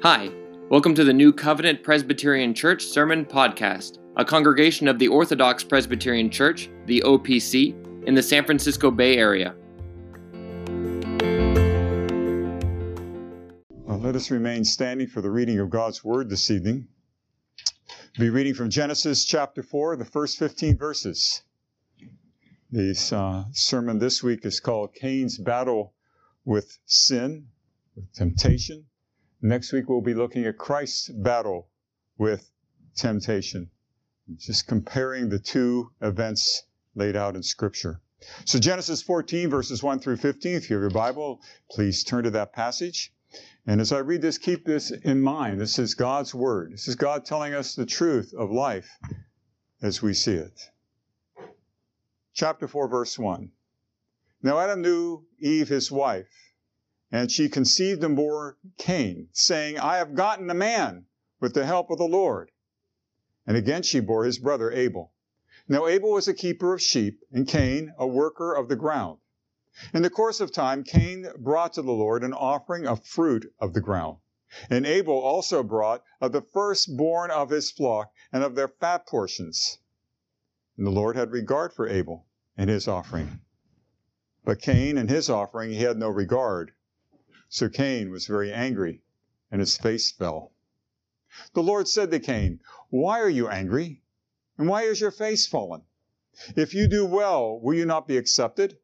Hi, welcome to the New Covenant Presbyterian Church Sermon Podcast, a congregation of the Orthodox Presbyterian Church, the OPC, in the San Francisco Bay Area. Well, let us remain standing for the reading of God's Word this evening. We'll be reading from Genesis chapter 4, the first 15 verses. The sermon this week is called Cain's Battle with Sin, with Temptation. Next week, we'll be looking at Christ's battle with temptation, just comparing the two events laid out in Scripture. So Genesis 14, verses 1 through 15, if you have your Bible, please turn to that passage. And as I read this, keep this in mind. This is God's Word. This is God telling us the truth of life as we see it. Chapter 4, verse 1. Now Adam knew Eve, his wife, and she conceived and bore Cain, saying, I have gotten a man with the help of the Lord. And again she bore his brother Abel. Now Abel was a keeper of sheep, and Cain a worker of the ground. In the course of time, Cain brought to the Lord an offering of fruit of the ground. And Abel also brought of the firstborn of his flock and of their fat portions. And the Lord had regard for Abel and his offering. But Cain and his offering he had no regard. So Cain was very angry, and his face fell. The Lord said to Cain, Why are you angry? And why is your face fallen? If you do well, will you not be accepted?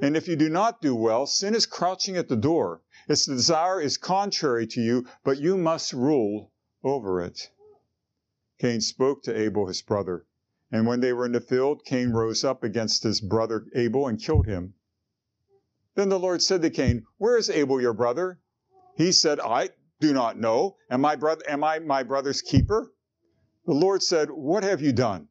And if you do not do well, sin is crouching at the door. Its desire is contrary to you, but you must rule over it. Cain spoke to Abel, his brother. And when they were in the field, Cain rose up against his brother Abel and killed him. Then the Lord said to Cain, Where is Abel, your brother? He said, I do not know. Am I my brother's keeper? The Lord said, What have you done?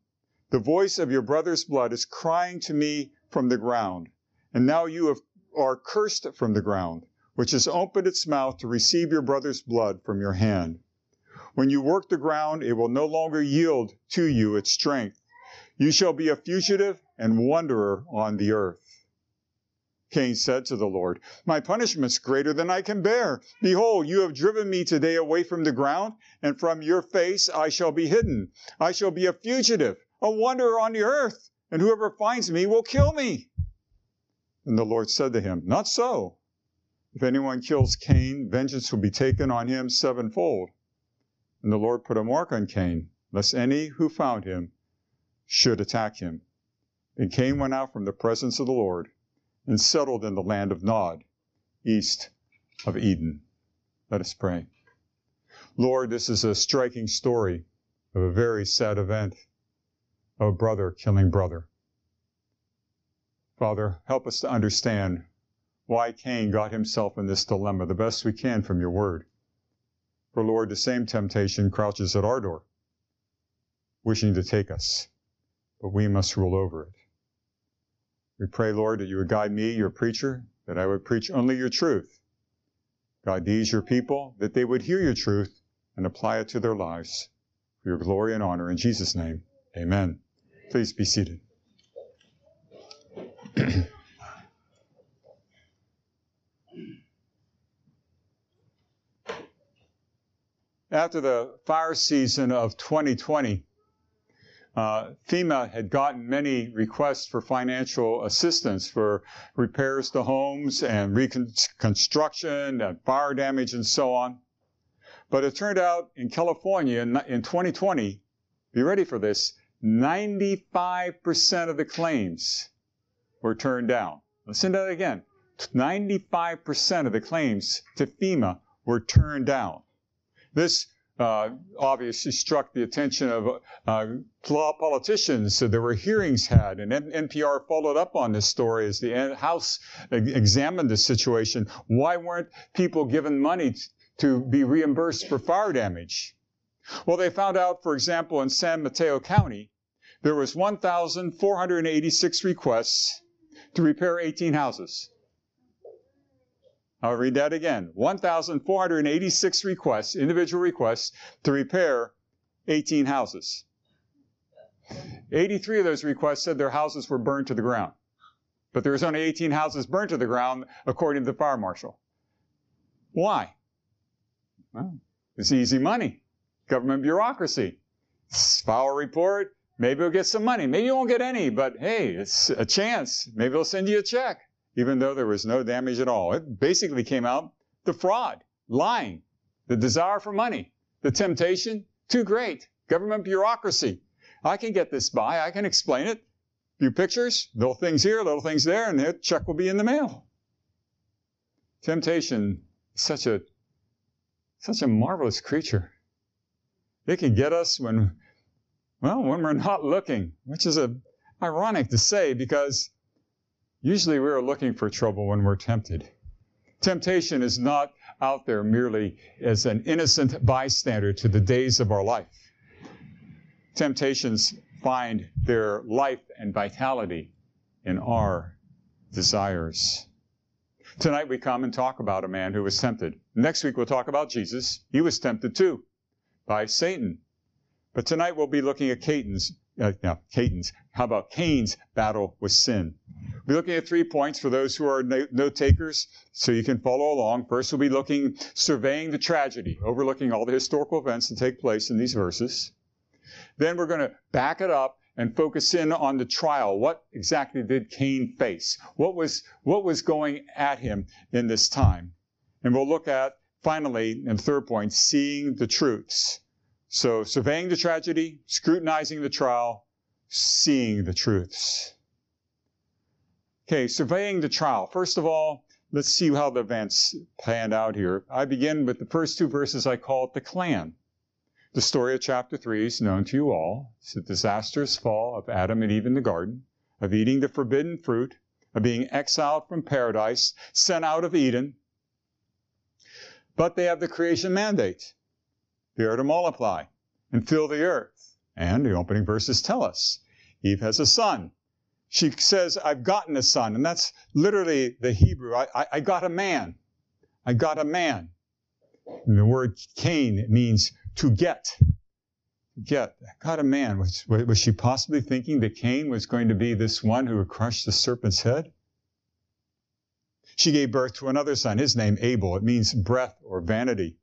The voice of your brother's blood is crying to me from the ground. And now you are cursed from the ground, which has opened its mouth to receive your brother's blood from your hand. When you work the ground, it will no longer yield to you its strength. You shall be a fugitive and wanderer on the earth. Cain said to the Lord, My punishment's greater than I can bear. Behold, you have driven me today away from the ground, and from your face I shall be hidden. I shall be a fugitive, a wanderer on the earth, and whoever finds me will kill me. And the Lord said to him, Not so. If anyone kills Cain, vengeance will be taken on him sevenfold. And the Lord put a mark on Cain, lest any who found him should attack him. And Cain went out from the presence of the Lord, and settled in the land of Nod, east of Eden. Let us pray. Lord, this is a striking story of a very sad event of brother killing brother. Father, help us to understand why Cain got himself in this dilemma the best we can from your word. For, Lord, the same temptation crouches at our door, wishing to take us, but we must rule over it. We pray, Lord, that you would guide me, your preacher, that I would preach only your truth. Guide these, your people, that they would hear your truth and apply it to their lives. For your glory and honor, in Jesus' name, amen. Please be seated. After the fire season of 2020, FEMA had gotten many requests for financial assistance for repairs to homes and reconstruction and fire damage and so on. But it turned out in California in 2020, be ready for this, 95% of the claims were turned down. Listen to that again. 95% of the claims to FEMA were turned down. This obviously struck the attention of politicians. So there were hearings had, and NPR followed up on this story as the House examined the situation. Why weren't people given money to be reimbursed for fire damage? Well, they found out, for example, in San Mateo County, there was 1,486 requests to repair 18 houses. I'll read that again. 1,486 requests, individual requests, to repair 18 houses. 83 of those requests said their houses were burned to the ground. But there was only 18 houses burned to the ground, according to the fire marshal. Why? Well, It's easy money. Government bureaucracy. File a report. Maybe we'll get some money. Maybe you won't get any, but hey, it's a chance. Maybe they'll send you a check, even though there was no damage at all. It basically came out the fraud, lying, the desire for money, the temptation, too great, government bureaucracy. I can get this by. I can explain it. Few pictures, little things here, little things there, and the check will be in the mail. Temptation is such a marvelous creature. It can get us when we're not looking, which is ironic to say because usually we are looking for trouble when we're tempted. Temptation is not out there merely as an innocent bystander to the days of our life. Temptations find their life and vitality in our desires. Tonight we come and talk about a man who was tempted. Next week we'll talk about Jesus. He was tempted too by Satan. But tonight we'll be looking at Cain's battle with sin. We'll be looking at 3 points for those who are note-takers, so you can follow along. First, we'll be surveying the tragedy, overlooking all the historical events that take place in these verses. Then we're going to back it up and focus in on the trial. What exactly did Cain face? What was going at him in this time? And we'll look at, finally, in the third point, seeing the truths. So, surveying the tragedy, scrutinizing the trial, seeing the truths. Okay, surveying the trial. First of all, let's see how the events panned out here. I begin with the first two verses. I call it the clan. The story of chapter 3 is known to you all. It's the disastrous fall of Adam and Eve in the garden, of eating the forbidden fruit, of being exiled from paradise, sent out of Eden. But they have the creation mandate. They are to multiply and fill the earth. And the opening verses tell us Eve has a son. She says, I've gotten a son. And that's literally the Hebrew. I got a man. I got a man. And the word Cain means to get. Get. I got a man. Was she possibly thinking that Cain was going to be this one who would crush the serpent's head? She gave birth to another son. His name, Abel. It means breath or vanity.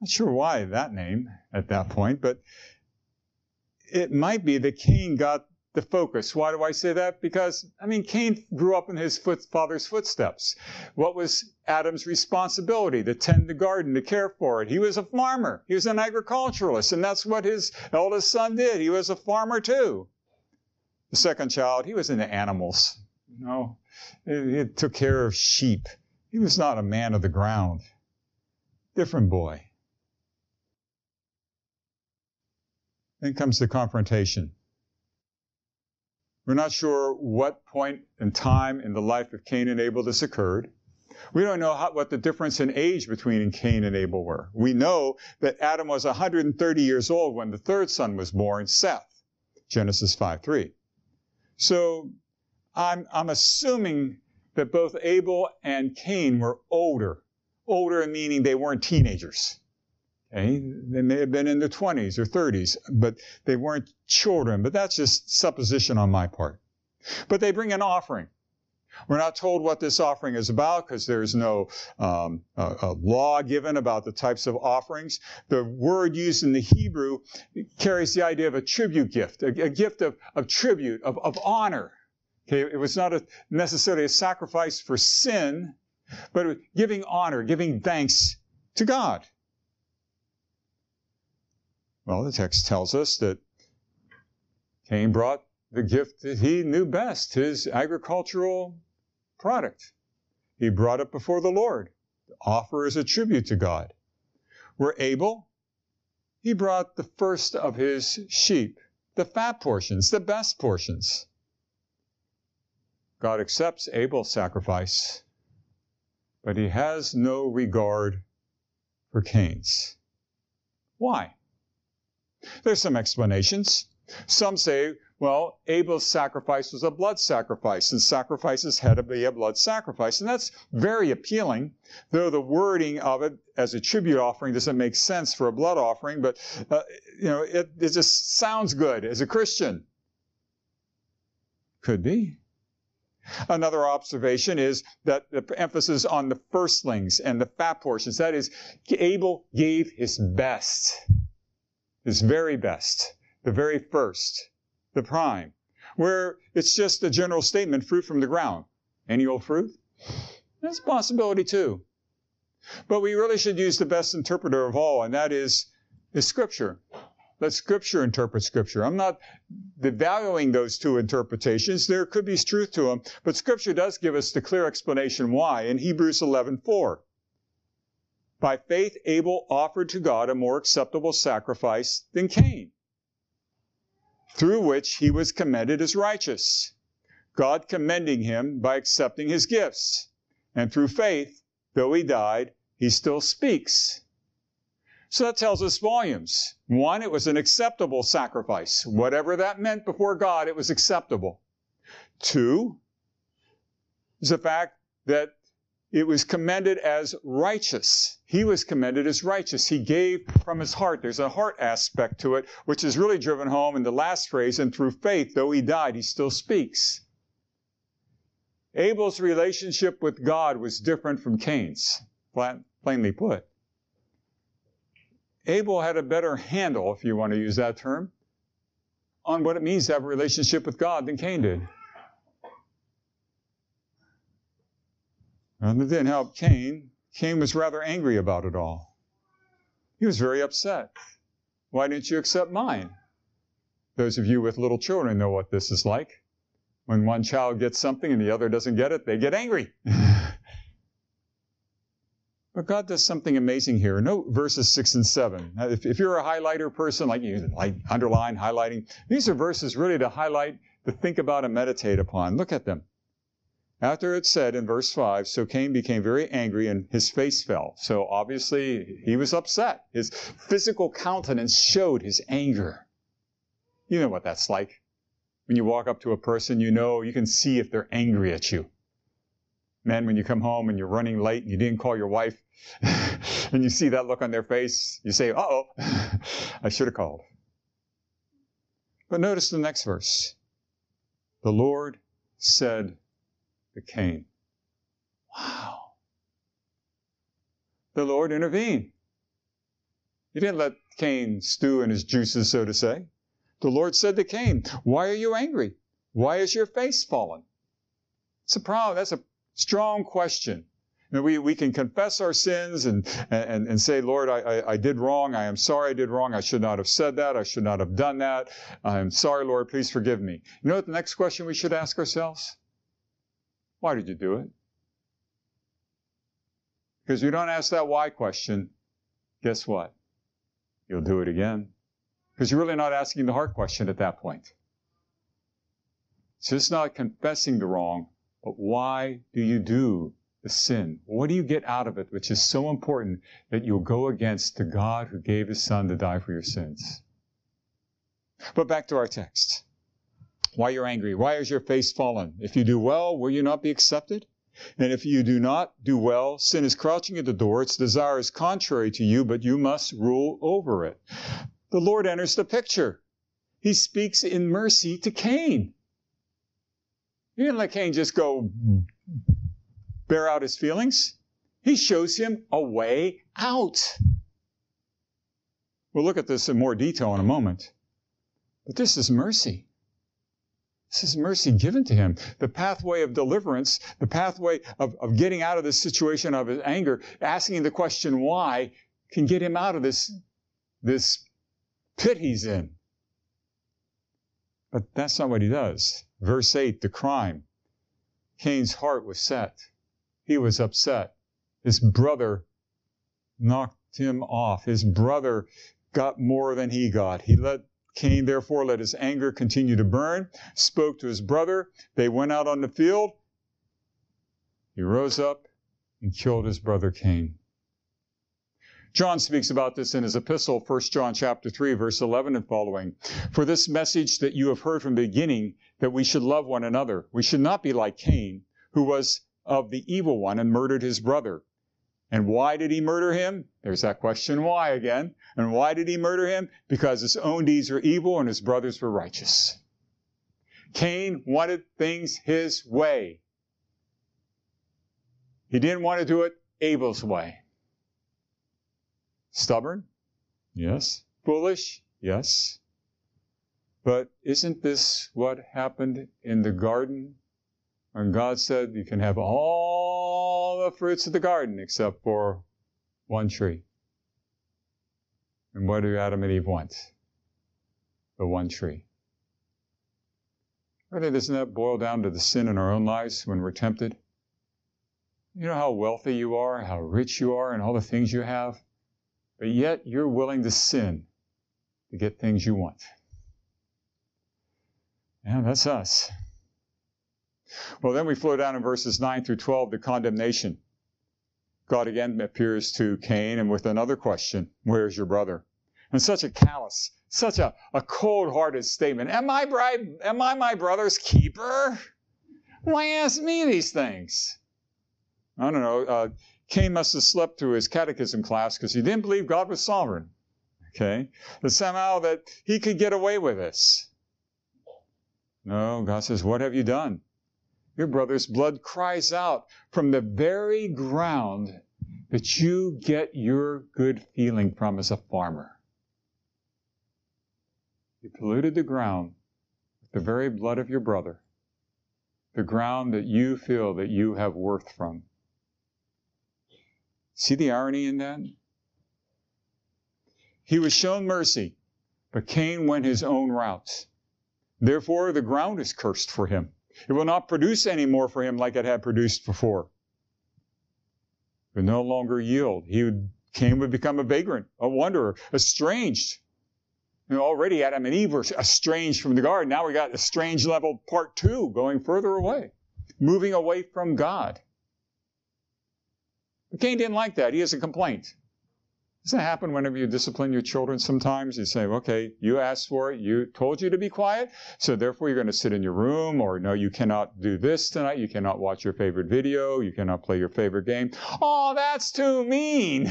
Not sure why that name at that point, but it might be that Cain got the focus. Why do I say that? Because, Cain grew up in his father's footsteps. What was Adam's responsibility? To tend the garden, to care for it. He was a farmer. He was an agriculturalist, and that's what his eldest son did. He was a farmer too. The second child, he was into animals. He took care of sheep. He was not a man of the ground. Different boy. Then comes the confrontation. We're not sure what point in time in the life of Cain and Abel this occurred. We don't know what the difference in age between Cain and Abel were. We know that Adam was 130 years old when the third son was born, Seth, Genesis 5:3. So I'm assuming that both Abel and Cain were older. Older meaning they weren't teenagers. They may have been in their 20s or 30s, but they weren't children. But that's just supposition on my part. But they bring an offering. We're not told what this offering is about because there's no law given about the types of offerings. The word used in the Hebrew carries the idea of a tribute gift, a gift of tribute, of honor. Okay, it was not necessarily a sacrifice for sin, but giving honor, giving thanks to God. Well, the text tells us that Cain brought the gift that he knew best, his agricultural product. He brought it before the Lord, to offer as a tribute to God. Where Abel, he brought the first of his sheep, the fat portions, the best portions. God accepts Abel's sacrifice, but he has no regard for Cain's. Why? There's some explanations. Some say, well, Abel's sacrifice was a blood sacrifice, and sacrifices had to be a blood sacrifice. And that's very appealing, though the wording of it as a tribute offering doesn't make sense for a blood offering, but it just sounds good as a Christian. Could be. Another observation is that the emphasis on the firstlings and the fat portions. That is, Abel gave his best, his very best, the very first, the prime, where it's just a general statement, fruit from the ground. Any old fruit? That's a possibility too. But we really should use the best interpreter of all, and that is Scripture. Let Scripture interpret Scripture. I'm not devaluing those two interpretations. There could be truth to them, but Scripture does give us the clear explanation why in Hebrews 11:4. By faith, Abel offered to God a more acceptable sacrifice than Cain, through which he was commended as righteous, God commending him by accepting his gifts. And through faith, though he died, he still speaks. So that tells us volumes. One, it was an acceptable sacrifice. Whatever that meant before God, it was acceptable. Two, is the fact that it was commended as righteous. He was commended as righteous. He gave from his heart. There's a heart aspect to it, which is really driven home in the last phrase, and through faith, though he died, he still speaks. Abel's relationship with God was different from Cain's, plainly put. Abel had a better handle, if you want to use that term, on what it means to have a relationship with God than Cain did. And it didn't help Cain. Cain was rather angry about it all. He was very upset. Why didn't you accept mine? Those of you with little children know what this is like. When one child gets something and the other doesn't get it, they get angry. But God does something amazing here. Note verses 6 and 7. If you're a highlighter person, like you underline, highlighting, these are verses really to highlight, to think about and meditate upon. Look at them. After it said in verse 5, so Cain became very angry and his face fell. So obviously he was upset. His physical countenance showed his anger. You know what that's like. When you walk up to a person, you know, you can see if they're angry at you. Men, when you come home and you're running late and you didn't call your wife, and you see that look on their face, you say, uh-oh, I should have called. But notice the next verse. The Lord said to Cain. Wow. The Lord intervened. He didn't let Cain stew in his juices, so to say. The Lord said to Cain, why are you angry? Why is your face fallen? It's a problem. That's a strong question. You know, we can confess our sins and say, Lord, I did wrong. I am sorry I did wrong. I should not have said that. I should not have done that. I am sorry, Lord. Please forgive me. You know what the next question we should ask ourselves? Why did you do it? Because you don't ask that why question, guess what? You'll do it again. Because you're really not asking the hard question at that point. It's just not confessing the wrong, but why do you do the sin? What do you get out of it, which is so important that you'll go against the God who gave his son to die for your sins? But back to our text. Why you're angry? Why is your face fallen? If you do well, will you not be accepted? And if you do not do well, sin is crouching at the door. Its desire is contrary to you, but you must rule over it. The Lord enters the picture. He speaks in mercy to Cain. He didn't let Cain just go bear out his feelings. He shows him a way out. We'll look at this in more detail in a moment. But this is mercy. This is mercy given to him. The pathway of deliverance, the pathway of getting out of this situation of his anger, asking the question why, can get him out of this pit he's in. But that's not what he does. Verse 8, the crime. Cain's heart was set. He was upset. His brother knocked him off. His brother got more than he got. Cain, therefore, let his anger continue to burn, spoke to his brother. They went out on the field. He rose up and killed his brother Cain. John speaks about this in his epistle, 1 John chapter 3, verse 11 and following. For this message that you have heard from the beginning, that we should love one another. We should not be like Cain, who was of the evil one and murdered his brother. And why did he murder him? There's that question why again. And why did he murder him? Because his own deeds were evil and his brothers were righteous. Cain wanted things his way. He didn't want to do it Abel's way. Stubborn? Yes. Foolish? Yes. But isn't this what happened in the garden? And God said, you can have all the fruits of the garden except for one tree. And what do Adam and Eve want? The one tree. Really, doesn't that boil down to the sin in our own lives when we're tempted? You know how wealthy you are, how rich you are, and all the things you have, but yet you're willing to sin to get things you want. Yeah, that's us. Well, then we flow down in verses 9 through 12 to condemnation. God again appears to Cain and with another question, where's your brother? And such a callous, such a cold-hearted statement. Am I my brother's keeper? Why ask me these things? I don't know. Cain must have slept through his catechism class because he didn't believe God was sovereign. Okay? But somehow that he could get away with this. No, God says, what have you done? Your brother's blood cries out from the very ground that you get your good feeling from as a farmer. You polluted the ground with the very blood of your brother, the ground that you feel that you have worth from. See the irony in that? He was shown mercy, but Cain went his own route. Therefore, the ground is cursed for him. It will not produce any more for him like it had produced before. It would no longer yield. Cain would become a vagrant, a wanderer, estranged. You know, already Adam and Eve were estranged from the garden. Now we got estranged level part two, going further away, moving away from God. But Cain didn't like that. He has a complaint. Doesn't it happen whenever you discipline your children sometimes? You say, okay, you asked for it. You told you to be quiet. So therefore, you're going to sit in your room. Or no, you cannot do this tonight. You cannot watch your favorite video. You cannot play your favorite game. Oh, that's too mean.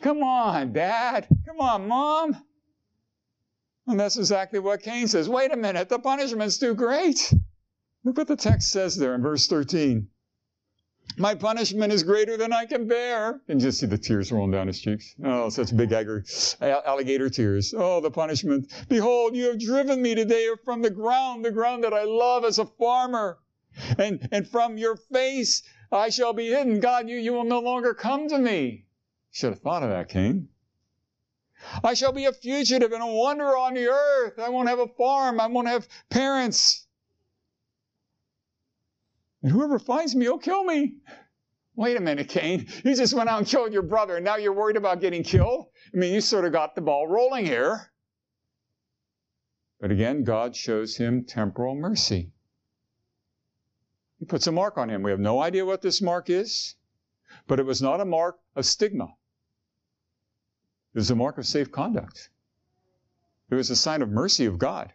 Come on, Dad. Come on, Mom. And that's exactly what Cain says. Wait a minute. The punishment's too great. Look what the text says there in verse 13. My punishment is greater than I can bear. And just see the tears rolling down his cheeks. Oh, such big alligator tears. Oh, the punishment. Behold, you have driven me today from the ground that I love as a farmer. And from your face I shall be hidden. God, you will no longer come to me. Should have thought of that, Cain. I shall be a fugitive and a wanderer on the earth. I won't have a farm. I won't have parents. And whoever finds me will kill me. Wait a minute, Cain. You just went out and killed your brother, and now you're worried about getting killed? I mean, you sort of got the ball rolling here. But again, God shows him temporal mercy. He puts a mark on him. We have no idea what this mark is, but it was not a mark of stigma. It was a mark of safe conduct. It was a sign of mercy of God.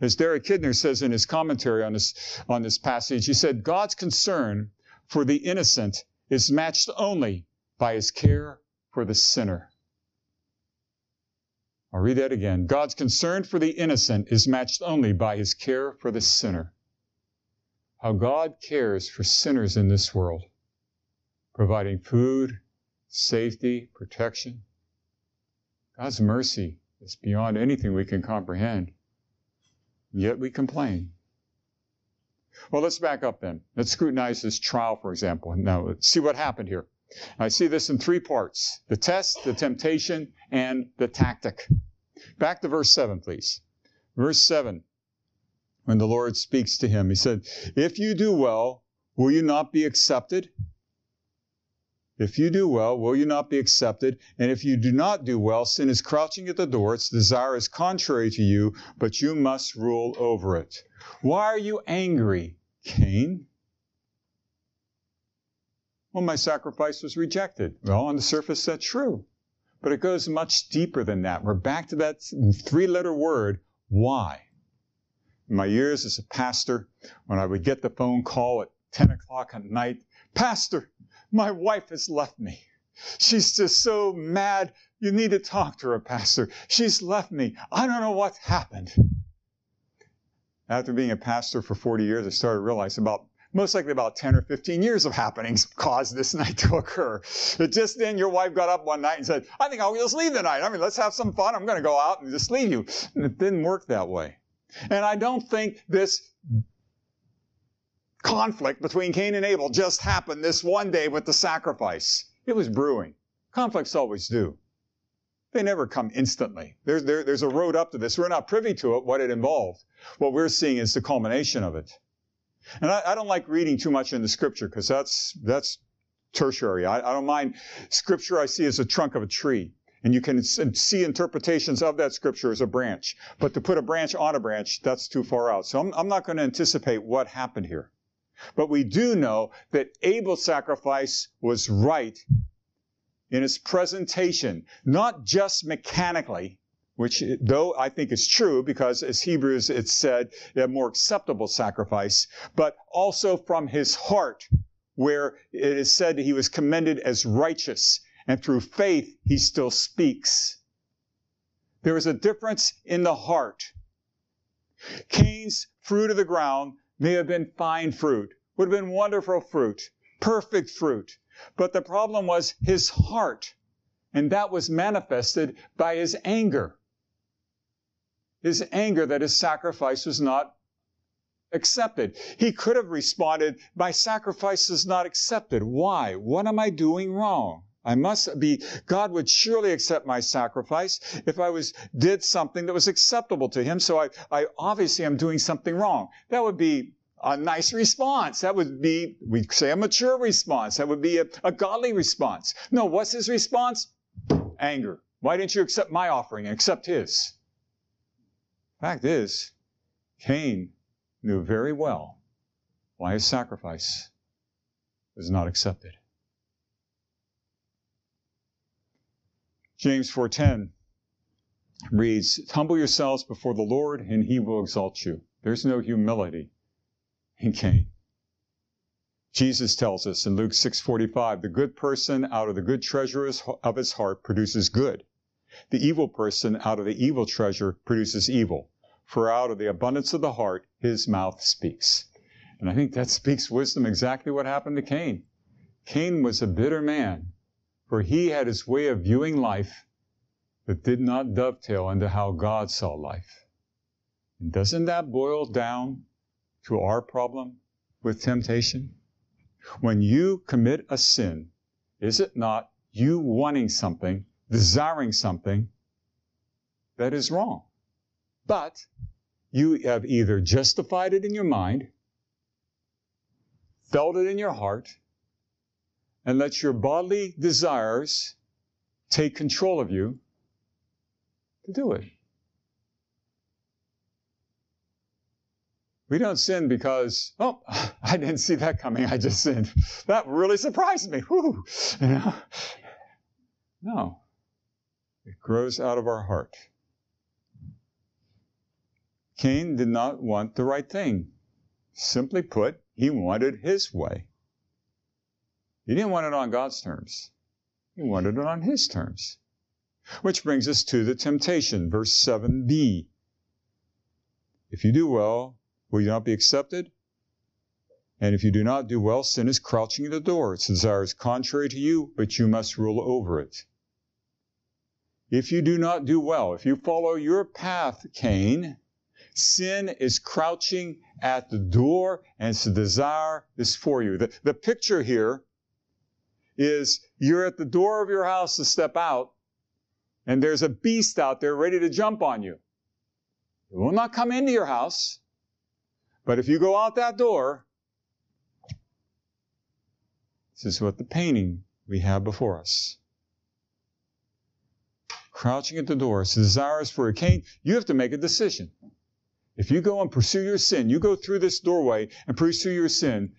As Derek Kidner says in his commentary on this passage, he said, God's concern for the innocent is matched only by his care for the sinner. I'll read that again. God's concern for the innocent is matched only by his care for the sinner. How God cares for sinners in this world, providing food, safety, protection. God's mercy is beyond anything we can comprehend. Yet we complain. Well, let's back up then. Let's scrutinize this trial, for example. Now, let's see what happened here. I see this in three parts. The test, the temptation, and the tactic. Back to verse 7, please. Verse 7, when the Lord speaks to him, he said, if you do well, will you not be accepted? If you do well, will you not be accepted? And if you do not do well, sin is crouching at the door. Its desire is contrary to you, but you must rule over it. Why are you angry, Cain? Well, my sacrifice was rejected. Well, on the surface, that's true. But it goes much deeper than that. We're back to that three-letter word, why. In my years as a pastor, when I would get the phone call at 10 o'clock at night, Pastor, my wife has left me. She's just so mad. You need to talk to her, Pastor. She's left me. I don't know what happened. After being a pastor for 40 years, I started to realize most likely about 10 or 15 years of happenings caused this night to occur. It just then your wife got up one night and said, I think I'll just leave tonight. I mean, let's have some fun. I'm going to go out and just leave you. And it didn't work that way. And I don't think this conflict between Cain and Abel just happened this one day with the sacrifice. It was brewing. Conflicts always do. They never come instantly. There's a road up to this. We're not privy to it, what it involved. What we're seeing is the culmination of it. And I don't like reading too much in the Scripture because that's tertiary. I don't mind. Scripture I see as the trunk of a tree. And you can see interpretations of that Scripture as a branch. But to put a branch on a branch, that's too far out. So I'm not going to anticipate what happened here. But we do know that Abel's sacrifice was right in its presentation, not just mechanically, which though I think is true because as Hebrews it said, a more acceptable sacrifice, but also from his heart where it is said that he was commended as righteous and through faith he still speaks. There is a difference in the heart. Cain's fruit of the ground may have been fine fruit, would have been wonderful fruit, perfect fruit, but the problem was his heart. And that was manifested by his anger. His anger that his sacrifice was not accepted. He could have responded, my sacrifice is not accepted. Why? What am I doing wrong? I must be, God would surely accept my sacrifice if I did something that was acceptable to him. So I obviously am doing something wrong. That would be a nice response. That would be, we'd say, a mature response. That would be a godly response. No, what's his response? Anger. Why didn't you accept my offering and accept his? Fact is, Cain knew very well why his sacrifice was not accepted. James 4:10 reads, humble yourselves before the Lord, and he will exalt you. There's no humility in Cain. Jesus tells us in Luke 6:45, the good person out of the good treasure of his heart produces good. The evil person out of the evil treasure produces evil. For out of the abundance of the heart, his mouth speaks. And I think that speaks wisdom exactly what happened to Cain. Cain was a bitter man, for he had his way of viewing life that did not dovetail into how God saw life. And doesn't that boil down to our problem with temptation? When you commit a sin, is it not you wanting something, desiring something that is wrong? But you have either justified it in your mind, felt it in your heart, and let your bodily desires take control of you to do it. We don't sin because, oh, I didn't see that coming. I just sinned. That really surprised me. Whew. You know? No. It grows out of our heart. Cain did not want the right thing. Simply put, he wanted his way. He didn't want it on God's terms. He wanted it on his terms. Which brings us to the temptation, verse 7b. If you do well, will you not be accepted? And if you do not do well, sin is crouching at the door. Its desire is contrary to you, but you must rule over it. If you do not do well, if you follow your path, Cain, sin is crouching at the door, and its desire is for you. The picture here is you're at the door of your house to step out, and there's a beast out there ready to jump on you. It will not come into your house. But if you go out that door, this is what the painting we have before us. Crouching at the door, it's desirous for a Cain. You have to make a decision. If you go and pursue your sin, you go through this doorway and pursue your sin,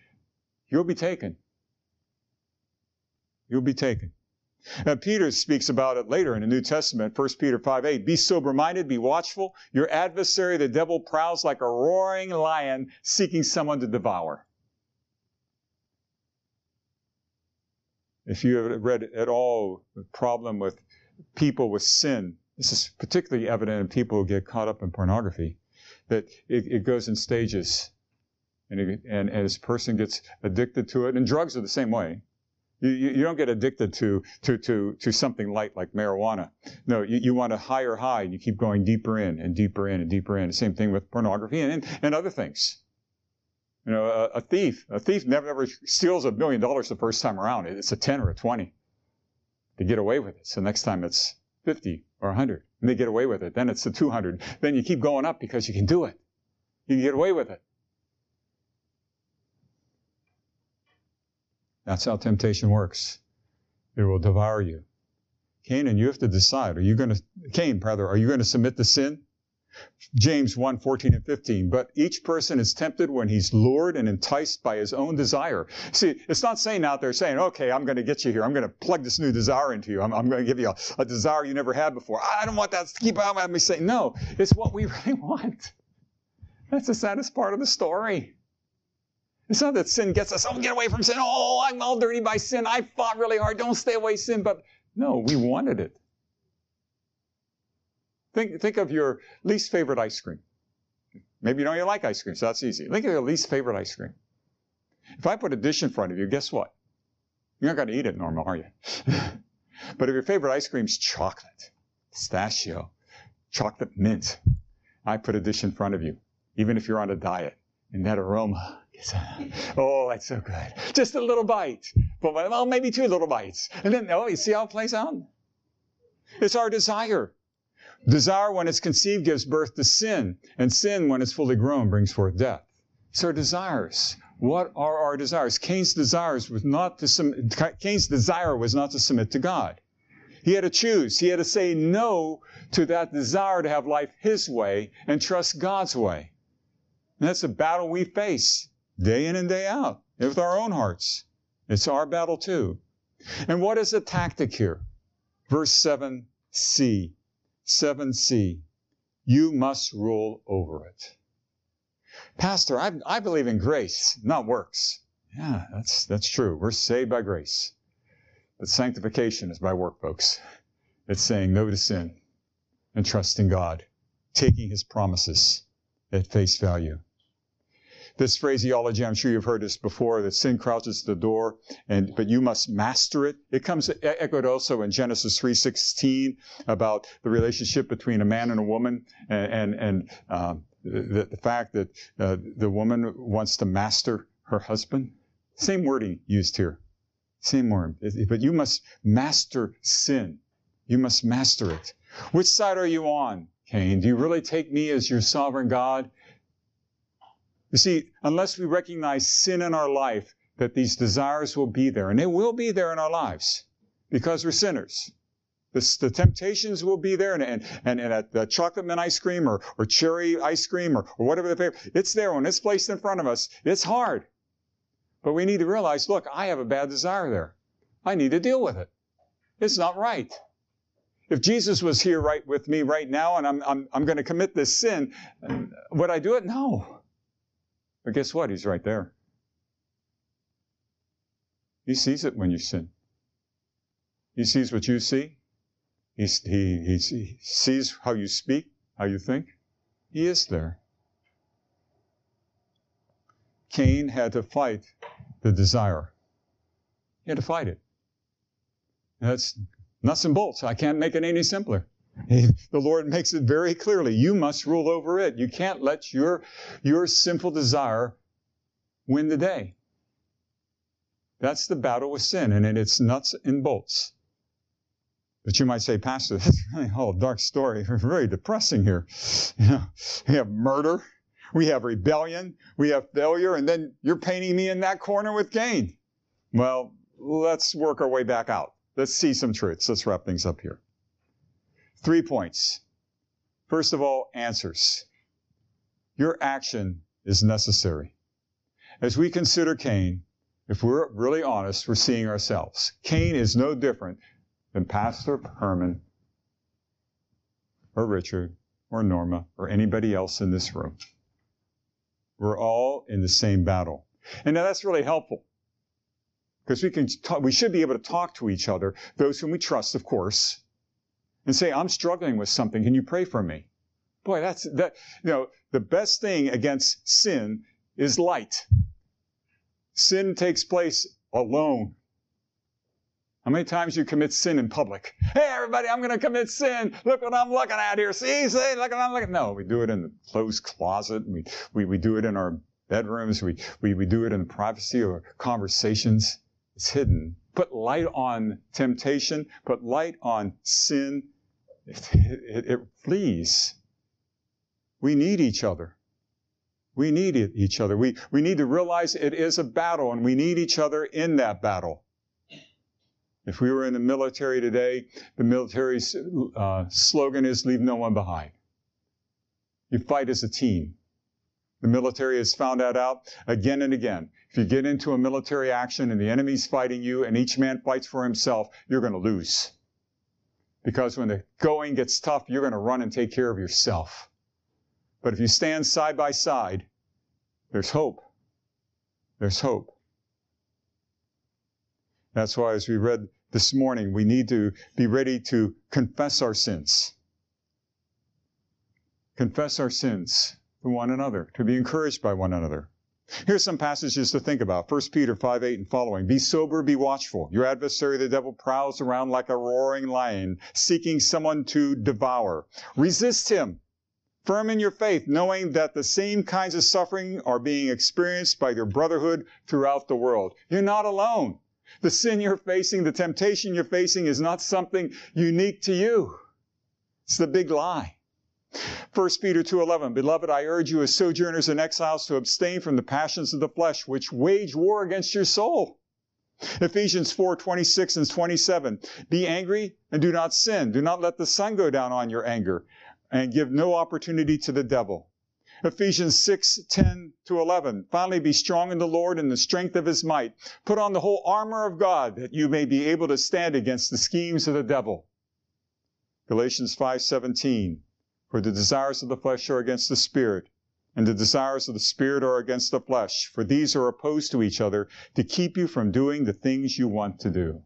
you'll be taken. You'll be taken. Now, Peter speaks about it later in the New Testament, 1 Peter 5:8. Be sober-minded, be watchful. Your adversary, the devil, prowls like a roaring lion seeking someone to devour. If you have read at all the problem with people with sin, this is particularly evident in people who get caught up in pornography. that it goes in stages. And as a person gets addicted to it, and drugs are the same way. You don't get addicted to something light like marijuana. No, you want a higher high, and you keep going deeper in and deeper in and deeper in. The same thing with pornography and other things. You know, a thief never steals $1 million the first time around. It's a 10 or a 20 to get away with it. So next time it's 50 or 100, and they get away with it. Then it's the 200. Then you keep going up because you can do it. You can get away with it. That's how temptation works. It will devour you. Cain, you have to decide. Are you going to submit to sin? James 1:14-15. But each person is tempted when he's lured and enticed by his own desire. See, it's not saying out there saying, okay, I'm going to get you here. I'm going to plug this new desire into you. I'm going to give you a desire you never had before. I don't want that to keep out at me saying, no, it's what we really want. That's the saddest part of the story. It's not that sin gets us, oh, get away from sin. Oh, I'm all dirty by sin. I fought really hard. Don't stay away, sin. But no, we wanted it. Think of your least favorite ice cream. Maybe you don't even like ice cream, so that's easy. Think of your least favorite ice cream. If I put a dish in front of you, guess what? You're not going to eat it normal, are you? But if your favorite ice cream's chocolate, pistachio, chocolate mint, I put a dish in front of you, even if you're on a diet, and that aroma. Oh, that's so good. Just a little bite. But, well, maybe two little bites. And then, oh, you see how it plays out? It's our desire. Desire, when it's conceived, gives birth to sin. And sin, when it's fully grown, brings forth death. It's our desires. What are our desires? Cain's desire was not to submit to God. He had to choose. He had to say no to that desire to have life his way and trust God's way. And that's the battle we face. Day in and day out, with our own hearts. It's our battle too. And what is the tactic here? Verse 7c. 7c. You must rule over it. Pastor, I believe in grace, not works. Yeah, that's true. We're saved by grace. But sanctification is by work, folks. It's saying no to sin and trusting God, taking His promises at face value. This phraseology, I'm sure you've heard this before, that sin crouches at the door, but you must master it. It comes echoed also in Genesis 3:16 about the relationship between a man and a woman and the fact that the woman wants to master her husband. Same wording used here. Same word. But you must master sin. You must master it. Which side are you on, Cain? Do you really take me as your sovereign God? You see, unless we recognize sin in our life, that these desires will be there. And they will be there in our lives because we're sinners. The temptations will be there. And chocolate mint ice cream or cherry ice cream or whatever the favorite. It's there when it's placed in front of us. It's hard. But we need to realize, look, I have a bad desire there. I need to deal with it. It's not right. If Jesus was here right with me right now and I'm going to commit this sin, would I do it? No. But guess what? He's right there. He sees it when you sin. He sees what you see. He sees how you speak, how you think. He is there. Cain had to fight the desire. He had to fight it. That's nuts and bolts. I can't make it any simpler. The Lord makes it very clearly. You must rule over it. You can't let your sinful desire win the day. That's the battle with sin, and it's nuts and bolts. But you might say, Pastor, that's really a whole dark story. Very depressing here. You know, we have murder. We have rebellion. We have failure. And then you're painting me in that corner with Cain. Well, let's work our way back out. Let's see some truths. Let's wrap things up here. 3 points. First of all, answers. Your action is necessary. As we consider Cain, if we're really honest, we're seeing ourselves. Cain is no different than Pastor Herman or Richard or Norma or anybody else in this room. We're all in the same battle. And now that's really helpful because we should be able to talk to each other, those whom we trust, of course, and say, I'm struggling with something. Can you pray for me? Boy, the best thing against sin is light. Sin takes place alone. How many times you commit sin in public? Hey, everybody, I'm going to commit sin. Look what I'm looking at here. See, look what I'm looking at. No, we do it in the closed closet. We do it in our bedrooms. We do it in the privacy of our conversations. It's hidden. Put light on temptation. Put light on sin. It flees. We need each other. We need each other. We need to realize it is a battle, and we need each other in that battle. If we were in the military today, the military's slogan is, leave no one behind. You fight as a team. The military has found that out again and again. If you get into a military action and the enemy's fighting you and each man fights for himself, you're going to lose. Because when the going gets tough, you're going to run and take care of yourself. But if you stand side by side, there's hope. There's hope. That's why, as we read this morning, we need to be ready to confess our sins. Confess our sins to one another, to be encouraged by one another. Here's some passages to think about. 1 Peter 5:8 and following. Be sober, be watchful. Your adversary, the devil, prowls around like a roaring lion, seeking someone to devour. Resist him, firm in your faith, knowing that the same kinds of suffering are being experienced by your brotherhood throughout the world. You're not alone. The sin you're facing, the temptation you're facing is not something unique to you. It's the big lie. 1 Peter 2:11, Beloved, I urge you as sojourners and exiles to abstain from the passions of the flesh, which wage war against your soul. Ephesians 4:26 and 27, Be angry and do not sin. Do not let the sun go down on your anger, and give no opportunity to the devil. Ephesians 6:10-11. Finally, be strong in the Lord and the strength of his might. Put on the whole armor of God that you may be able to stand against the schemes of the devil. Galatians 5:17. For the desires of the flesh are against the spirit, and the desires of the spirit are against the flesh. For these are opposed to each other to keep you from doing the things you want to do.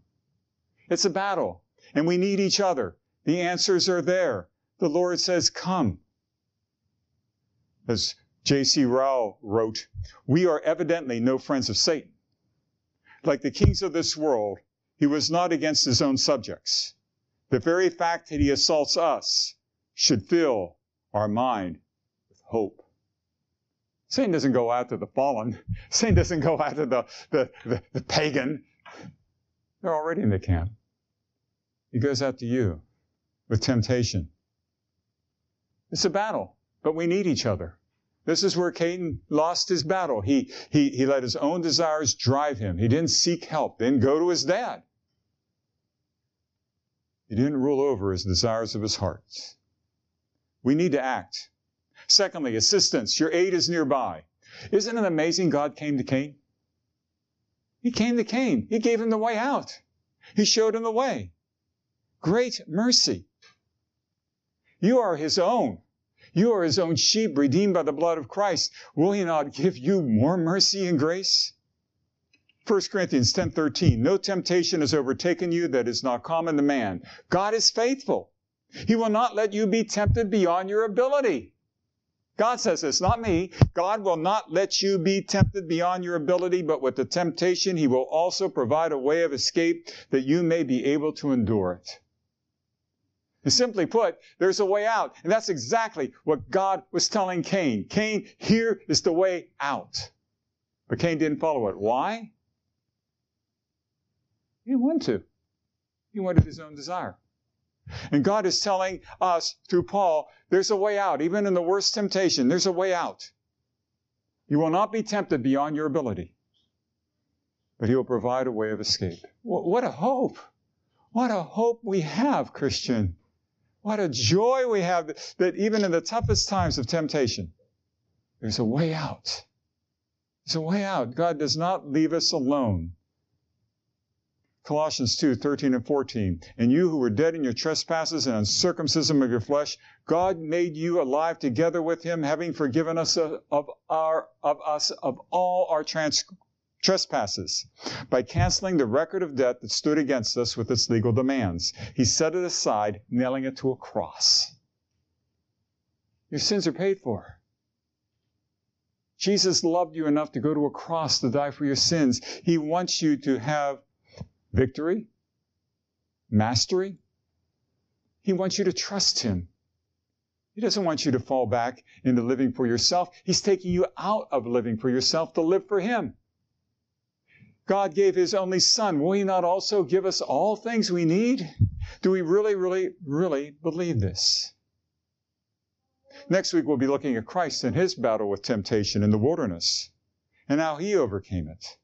It's a battle, and we need each other. The answers are there. The Lord says, come. As J.C. Ryle wrote, we are evidently no friends of Satan. Like the kings of this world, he was not against his own subjects. The very fact that he assaults us should fill our mind with hope. Satan doesn't go after the fallen. Satan doesn't go after the pagan. They're already in the camp. He goes after you with temptation. It's a battle. But we need each other. This is where Cain lost his battle. He let his own desires drive him. He didn't seek help, didn't go to his dad. He didn't rule over his desires of his heart. We need to act. Secondly, assistance. Your aid is nearby. Isn't it amazing God came to Cain? He came to Cain. He gave him the way out. He showed him the way. Great mercy. You are his own. You are his own sheep, redeemed by the blood of Christ. Will he not give you more mercy and grace? 1 Corinthians 10:13, No temptation has overtaken you that is not common to man. God is faithful. He will not let you be tempted beyond your ability. God says this, not me. God will not let you be tempted beyond your ability, but with the temptation he will also provide a way of escape that you may be able to endure it. And simply put, there's a way out. And that's exactly what God was telling Cain. Cain, here is the way out. But Cain didn't follow it. Why? He didn't want to. He wanted his own desire. And God is telling us through Paul, there's a way out. Even in the worst temptation, there's a way out. You will not be tempted beyond your ability. But he will provide a way of escape. What a hope. What a hope we have, Christian. What a joy we have that even in the toughest times of temptation, there's a way out. There's a way out. God does not leave us alone. Colossians 2:13 and 14. And you who were dead in your trespasses and uncircumcision of your flesh, God made you alive together with him, having forgiven us of all our trespasses by canceling the record of debt that stood against us with its legal demands. He set it aside, nailing it to a cross. Your sins are paid for. Jesus loved you enough to go to a cross to die for your sins. He wants you to have victory, mastery. He wants you to trust him. He doesn't want you to fall back into living for yourself. He's taking you out of living for yourself to live for him. God gave his only son. Will he not also give us all things we need? Do we really believe this? Next week, we'll be looking at Christ and his battle with temptation in the wilderness and how he overcame it.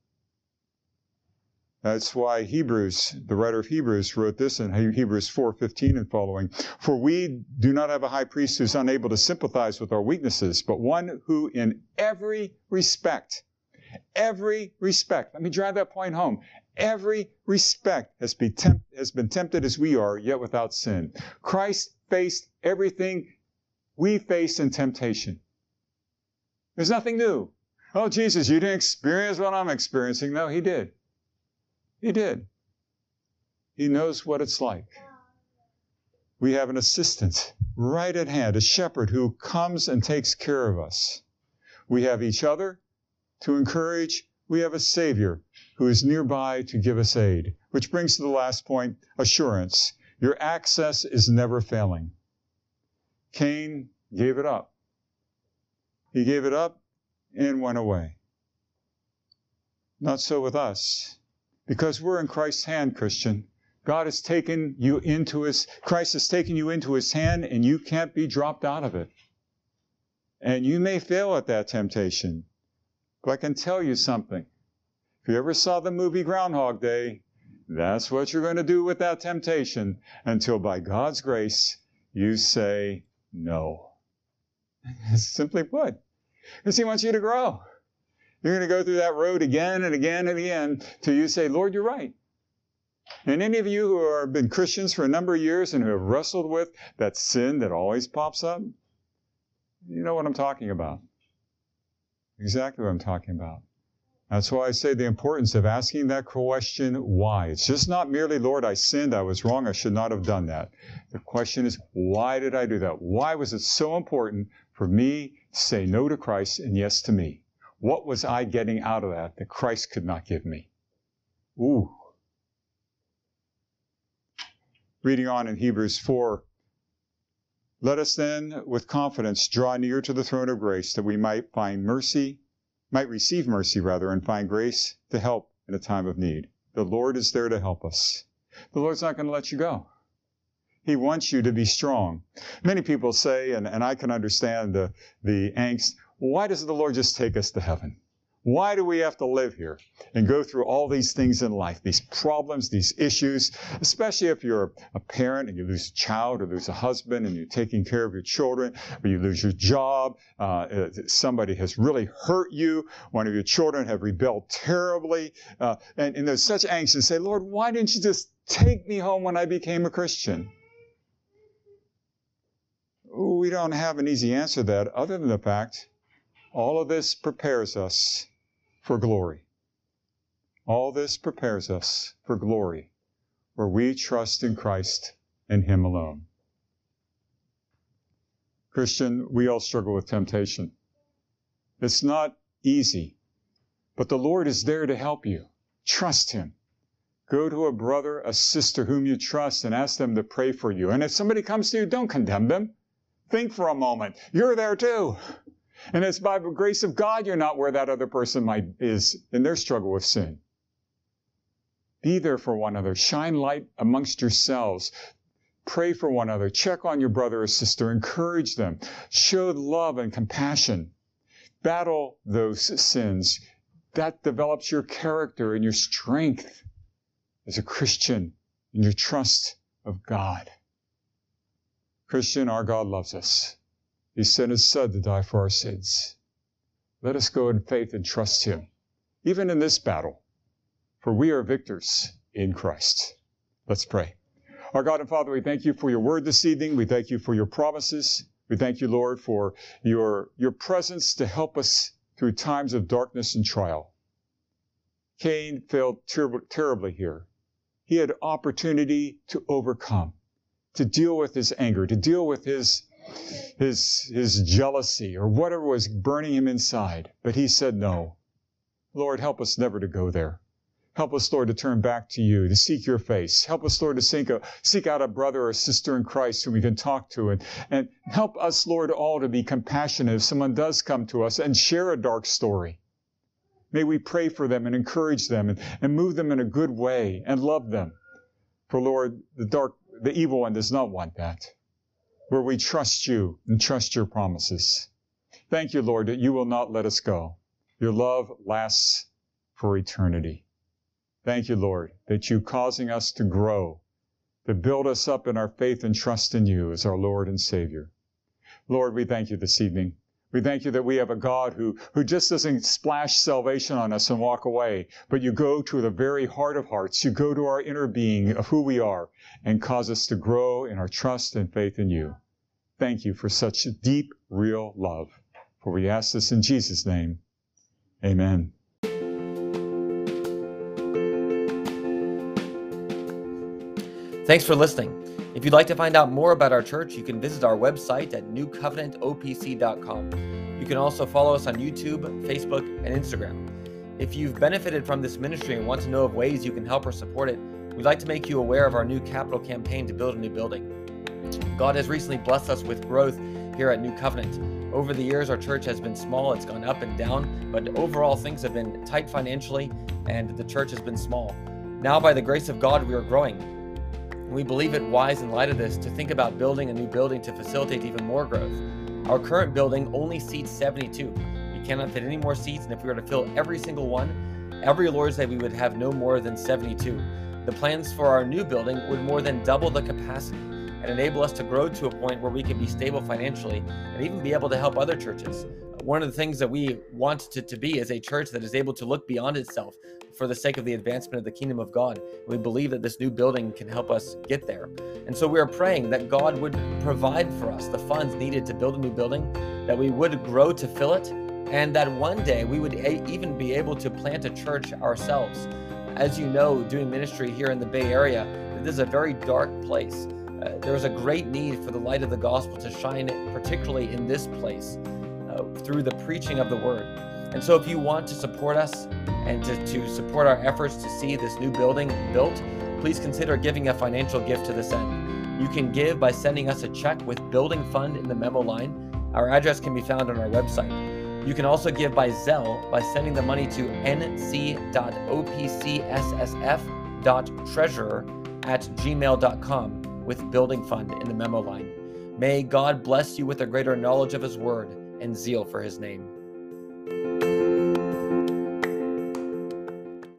That's why Hebrews, the writer of Hebrews, wrote this in Hebrews 4:15 and following. For we do not have a high priest who's unable to sympathize with our weaknesses, but one who in every respect, let me drive that point home, every respect has been tempted as we are, yet without sin. Christ faced everything we face in temptation. There's nothing new. Oh, Jesus, you didn't experience what I'm experiencing. No, he did. He did. He knows what it's like. We have an assistant right at hand, a shepherd who comes and takes care of us. We have each other to encourage. We have a Savior who is nearby to give us aid. Which brings to the last point, assurance. Your access is never failing. Cain gave it up. He gave it up and went away. Not so with us. Because we're in Christ's hand, Christian. God has taken you into his, Christ has taken you into his hand, and you can't be dropped out of it. And you may fail at that temptation. But I can tell you something. If you ever saw the movie Groundhog Day, that's what you're going to do with that temptation until by God's grace you say, no. Simply put, because he wants you to grow. You're going to go through that road again and again and again till you say, Lord, you're right. And any of you who have been Christians for a number of years and who have wrestled with that sin that always pops up, you know what I'm talking about. Exactly what I'm talking about. That's why I say the importance of asking that question, why? It's just not merely, Lord, I sinned, I was wrong, I should not have done that. The question is, why did I do that? Why was it so important for me to say no to Christ and yes to me? What was I getting out of that Christ could not give me? Ooh. Reading on in Hebrews 4, let us then with confidence draw near to the throne of grace that we might receive mercy, and find grace to help in a time of need. The Lord is there to help us. The Lord's not going to let you go. He wants you to be strong. Many people say, and I can understand the angst, why doesn't the Lord just take us to heaven? Why do we have to live here and go through all these things in life, these problems, these issues, especially if you're a parent and you lose a child or lose a husband and you're taking care of your children, or you lose your job, somebody has really hurt you, one of your children have rebelled terribly, and there's such angst and say, Lord, why didn't you just take me home when I became a Christian? We don't have an easy answer to that other than the fact all of this prepares us for glory. All this prepares us for glory, where we trust in Christ and him alone. Christian, we all struggle with temptation. It's not easy, but the Lord is there to help you. Trust him. Go to a brother, a sister whom you trust and ask them to pray for you. And if somebody comes to you, don't condemn them. Think for a moment. You're there too. And it's by the grace of God you're not where that other person is in their struggle with sin. Be there for one another. Shine light amongst yourselves. Pray for one another. Check on your brother or sister. Encourage them. Show love and compassion. Battle those sins. That develops your character and your strength as a Christian and your trust of God. Christian, our God loves us. He sent his son to die for our sins. Let us go in faith and trust him, even in this battle, for we are victors in Christ. Let's pray. Our God and Father, we thank you for your word this evening. We thank you for your promises. We thank you, Lord, for your presence to help us through times of darkness and trial. Cain failed terribly here. He had opportunity to overcome, to deal with his anger, to deal with his his jealousy or whatever was burning him inside. But he said, no. Lord, help us never to go there. Help us, Lord, to turn back to you, to seek your face. Help us, Lord, to seek out a brother or sister in Christ whom we can talk to. And help us, Lord, all to be compassionate if someone does come to us and share a dark story. May we pray for them and encourage them and move them in a good way and love them. For, Lord, the evil one does not want that. Where we trust you and trust your promises. Thank you, Lord, that you will not let us go. Your love lasts for eternity. Thank you, Lord, that you causing us to grow, to build us up in our faith and trust in you as our Lord and Savior. Lord, we thank you this evening. We thank you that we have a God who just doesn't splash salvation on us and walk away, but you go to the very heart of hearts. You go to our inner being of who we are and cause us to grow in our trust and faith in you. Thank you for such deep, real love. For we ask this in Jesus' name. Amen. Thanks for listening. If you'd like to find out more about our church, you can visit our website at newcovenantopc.com. You can also follow us on YouTube, Facebook, and Instagram. If you've benefited from this ministry and want to know of ways you can help or support it, we'd like to make you aware of our new capital campaign to build a new building. God has recently blessed us with growth here at New Covenant. Over the years, our church has been small. It's gone up and down, but overall things have been tight financially, and the church has been small. Now, by the grace of God, we are growing. We believe it wise in light of this to think about building a new building to facilitate even more growth. Our current building only seats 72. We cannot fit any more seats, and if we were to fill every single one, every Lord's Day we would have no more than 72. The plans for our new building would more than double the capacity and enable us to grow to a point where we can be stable financially and even be able to help other churches. One of the things that we want to be is a church that is able to look beyond itself for the sake of the advancement of the kingdom of God. We believe that this new building can help us get there. And so we are praying that God would provide for us the funds needed to build a new building, that we would grow to fill it, and that one day we would even be able to plant a church ourselves. As you know, doing ministry here in the Bay Area, this is a very dark place. There is a great need for the light of the gospel to shine, particularly in this place, through the preaching of the word. And so if you want to support us and to support our efforts to see this new building built, please consider giving a financial gift to this end. You can give by sending us a check with Building Fund in the memo line. Our address can be found on our website. You can also give by Zelle by sending the money to nc.opcssf.treasurer@gmail.com with Building Fund in the memo line. May God bless you with a greater knowledge of his word and zeal for his name.